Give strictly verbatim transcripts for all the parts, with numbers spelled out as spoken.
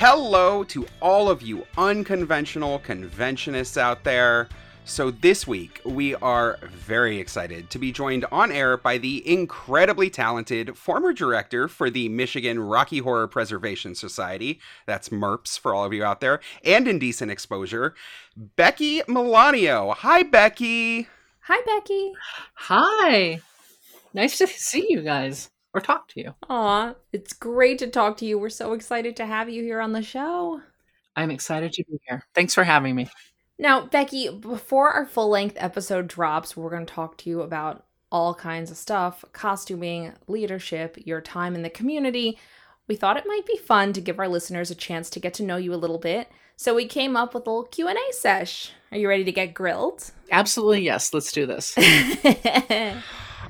Hello to all of you unconventional conventionists out there. So this week, we are very excited to be joined on air by the incredibly talented former director for the Michigan Rocky Horror Preservation Society, that's MERPS for all of you out there, and Indecent Exposure, Becky Milanio. Hi, Becky. Hi, Becky. Hi. Nice to see you guys. Or talk to you. Aw, it's great to talk to you. We're so excited to have you here on the show. I'm excited to be here. Thanks for having me. Now, Becky, before our full-length episode drops, we're going to talk to you about all kinds of stuff, costuming, leadership, your time in the community. We thought it might be fun to give our listeners a chance to get to know you a little bit, so we came up with a little Q and A sesh. Are you ready to get grilled? Absolutely, yes. Let's do this.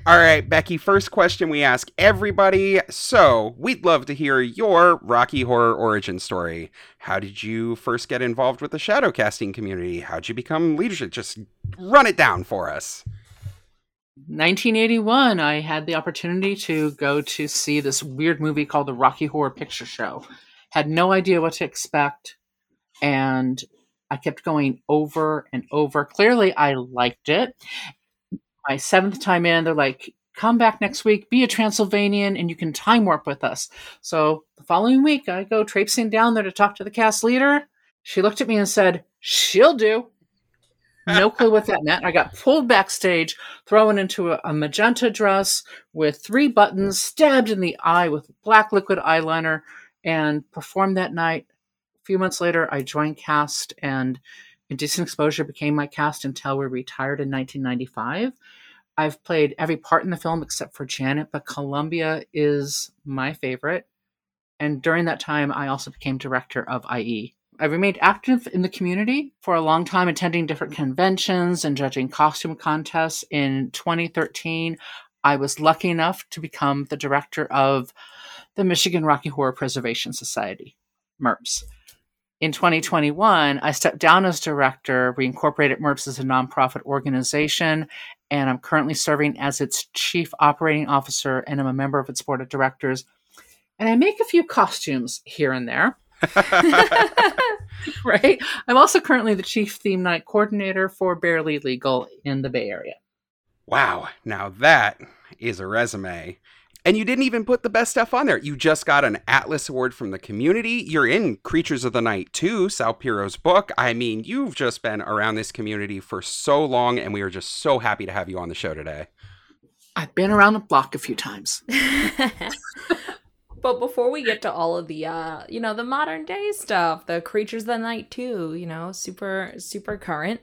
All right, Becky, first question we ask everybody. So we'd love to hear your Rocky Horror origin story. How did you first get involved with the shadow casting community? How'd you become leadership? Just run it down for us. nineteen eighty-one, I had the opportunity to go to see this weird movie called The Rocky Horror Picture Show. Had no idea what to expect, and I kept going over and over. Clearly, I liked it. My seventh time in, they're like, come back next week, be a Transylvanian, and you can time warp with us. So the following week, I go traipsing down there to talk to the cast leader. She looked at me and said, she'll do. No clue what that meant. I got pulled backstage, thrown into a, a magenta dress with three buttons, stabbed in the eye with black liquid eyeliner, and performed that night. A few months later, I joined cast, and Indecent Exposure became my cast until we retired in nineteen ninety-five. I've played every part in the film except for Janet, but Columbia is my favorite. And during that time, I also became director of I E. I remained active in the community for a long time, attending different conventions and judging costume contests. In twenty thirteen, I was lucky enough to become the director of the Michigan Rocky Horror Preservation Society, MERPS. In twenty twenty-one, I stepped down as director. We incorporated MERPS as a nonprofit organization, and I'm currently serving as its chief operating officer, and I'm a member of its board of directors. And I make a few costumes here and there. Right? I'm also currently the chief theme night coordinator for Barely Legal in the Bay Area. Wow. Now that is a resume. And you didn't even put the best stuff on there. You just got an Atlas Award from the community. You're in Creatures of the Night two, Sal Piro's book. I mean, you've just been around this community for so long, and we are just so happy to have you on the show today. I've been around the block a few times. But before we get to all of the, uh, you know, the modern day stuff, the Creatures of the Night two, you know, super, super current.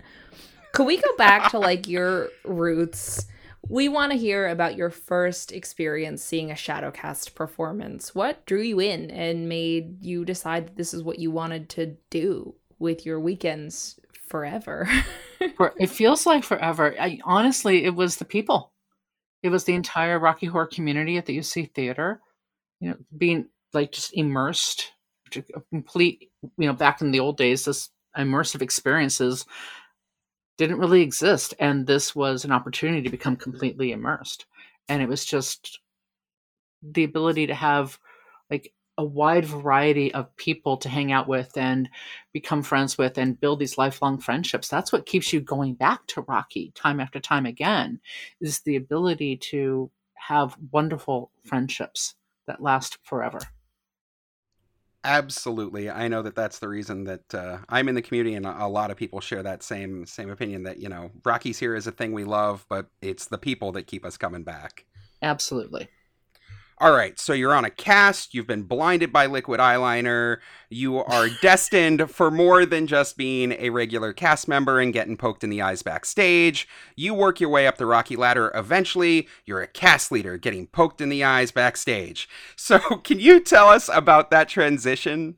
Could we go back to, like, your roots? We want to hear about your first experience seeing a shadowcast performance. What drew you in and made you decide that this is what you wanted to do with your weekends forever? It feels like forever. I, honestly, it was the people. It was the entire Rocky Horror community at the U C Theater, you know, being like just immersed, a complete, you know, back in the old days, this immersive experiences didn't really exist. And this was an opportunity to become completely immersed. And it was just the ability to have like a wide variety of people to hang out with and become friends with and build these lifelong friendships. That's what keeps you going back to Rocky time after time again, is the ability to have wonderful friendships that last forever. Absolutely. I know that that's the reason that uh, I'm in the community, and a lot of people share that same same opinion that, you know, Rocky's here is a thing we love, but it's the people that keep us coming back. Absolutely. All right. So you're on a cast. You've been blinded by liquid eyeliner. You are destined for more than just being a regular cast member and getting poked in the eyes backstage. You work your way up the Rocky ladder. Eventually, you're a cast leader getting poked in the eyes backstage. So can you tell us about that transition?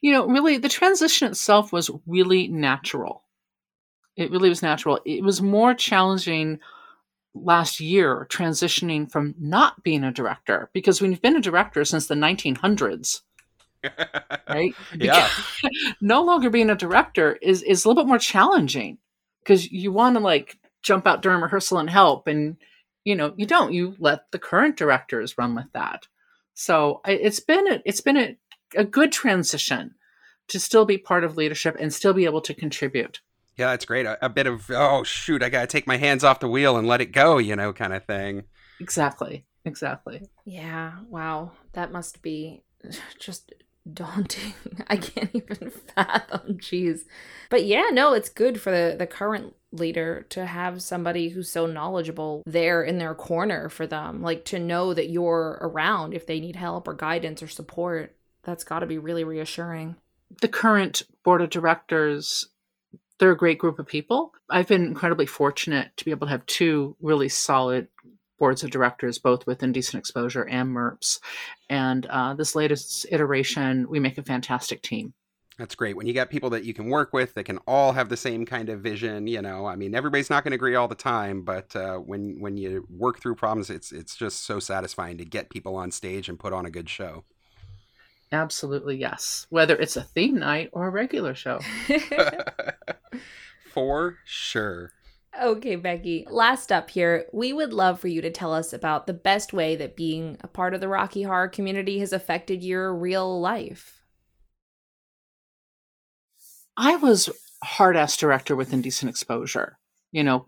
You know, really, the transition itself was really natural. It really was natural. It was more challenging last year transitioning from not being a director, because when you've been a director since the nineteen hundreds, right? Yeah. No longer being a director is, is a little bit more challenging, because you want to like jump out during rehearsal and help. And, you know, you don't, you let the current directors run with that. So it's been, a, it's been a, a good transition to still be part of leadership and still be able to contribute. Yeah, that's great. A, a bit of, oh, shoot, I got to take my hands off the wheel and let it go, you know, kind of thing. Exactly. Exactly. Yeah. Wow. That must be just daunting. I can't even fathom. Jeez. But yeah, no, it's good for the, the current leader to have somebody who's so knowledgeable there in their corner for them, like to know that you're around if they need help or guidance or support. That's got to be really reassuring. The current board of directors, they're a great group of people. I've been incredibly fortunate to be able to have two really solid boards of directors, both with Indecent Exposure and MERPS. And uh, this latest iteration, we make a fantastic team. That's great. When you got people that you can work with, that can all have the same kind of vision, you know, I mean, everybody's not going to agree all the time, but uh, when when you work through problems, it's it's just so satisfying to get people on stage and put on a good show. Absolutely, yes. Whether it's a theme night or a regular show. For sure. Okay, Becky, last up here, we would love for you to tell us about the best way that being a part of the Rocky Horror community has affected your real life. I was hard-ass director with Indecent Exposure. You know,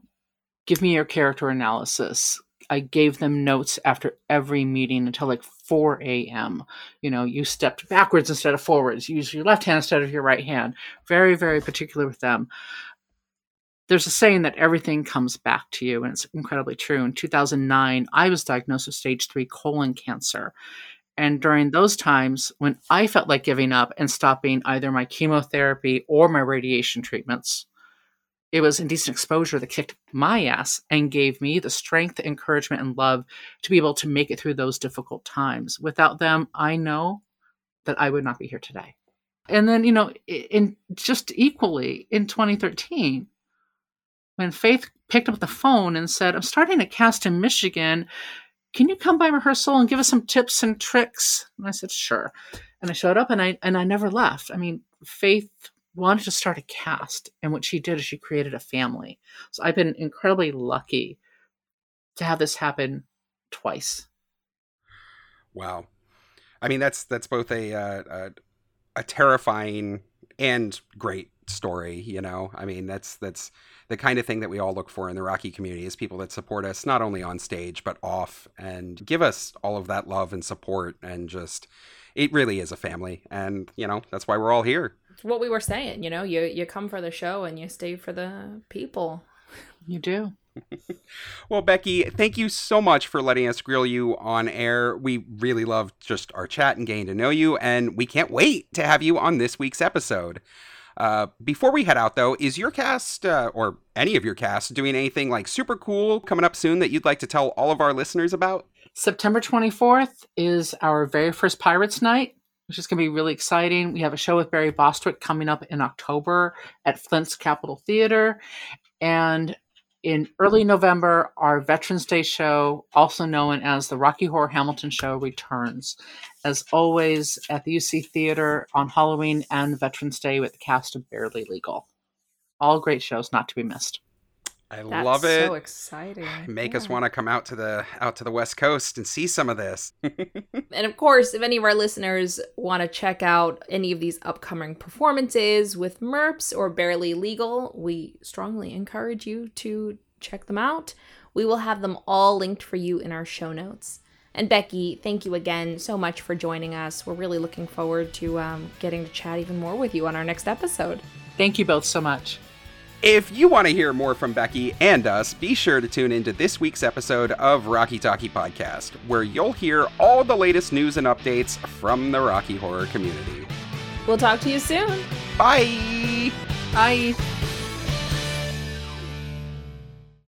give me your character analysis. I gave them notes after every meeting until like four a.m. You know, you stepped backwards instead of forwards. You used your left hand instead of your right hand. Very, very particular with them. There's a saying that everything comes back to you, and it's incredibly true. In two thousand nine, I was diagnosed with stage three colon cancer. And during those times when I felt like giving up and stopping either my chemotherapy or my radiation treatments, it was Indecent Exposure that kicked my ass and gave me the strength, encouragement, and love to be able to make it through those difficult times. Without them, I know that I would not be here today. And then, you know, in just equally in twenty thirteen, when Faith picked up the phone and said, I'm starting a cast in Michigan. Can you come by rehearsal and give us some tips and tricks? And I said, sure. And I showed up and I and I never left. I mean, Faith wanted to start a cast. And what she did is she created a family. So I've been incredibly lucky to have this happen twice. Wow. I mean, that's that's both a uh, a, a terrifying and great story, you know. I mean, that's that's the kind of thing that we all look for in the Rocky community, is people that support us not only on stage but off, and give us all of that love and support, and just, it really is a family. And you know, that's why we're all here. It's what we were saying, you know, you you come for the show and you stay for the people. You do. Well, Becky, thank you so much for letting us grill you on air. We really loved just our chat and getting to know you, and we can't wait to have you on this week's episode. Uh, before we head out, though, is your cast uh, or any of your cast doing anything like super cool coming up soon that you'd like to tell all of our listeners about? September twenty-fourth is our very first Pirates Night, which is going to be really exciting. We have a show with Barry Bostwick coming up in October at Flint's Capitol Theater. And in early November, our Veterans Day show, also known as the Rocky Horror Hamilton show, returns, as always, at the U C Theater on Halloween and Veterans Day with the cast of Barely Legal. All great shows, not to be missed. I That's love it. That's so exciting. Make yeah. us want to come out to the out to the West Coast and see some of this. And of course, if any of our listeners want to check out any of these upcoming performances with MERPS or Barely Legal, we strongly encourage you to check them out. We will have them all linked for you in our show notes. And Becky, thank you again so much for joining us. We're really looking forward to um, getting to chat even more with you on our next episode. Thank you both so much. If you want to hear more from Becky and us, be sure to tune into this week's episode of Rocky Talkie Podcast, where you'll hear all the latest news and updates from the Rocky Horror community. We'll talk to you soon. Bye. Bye.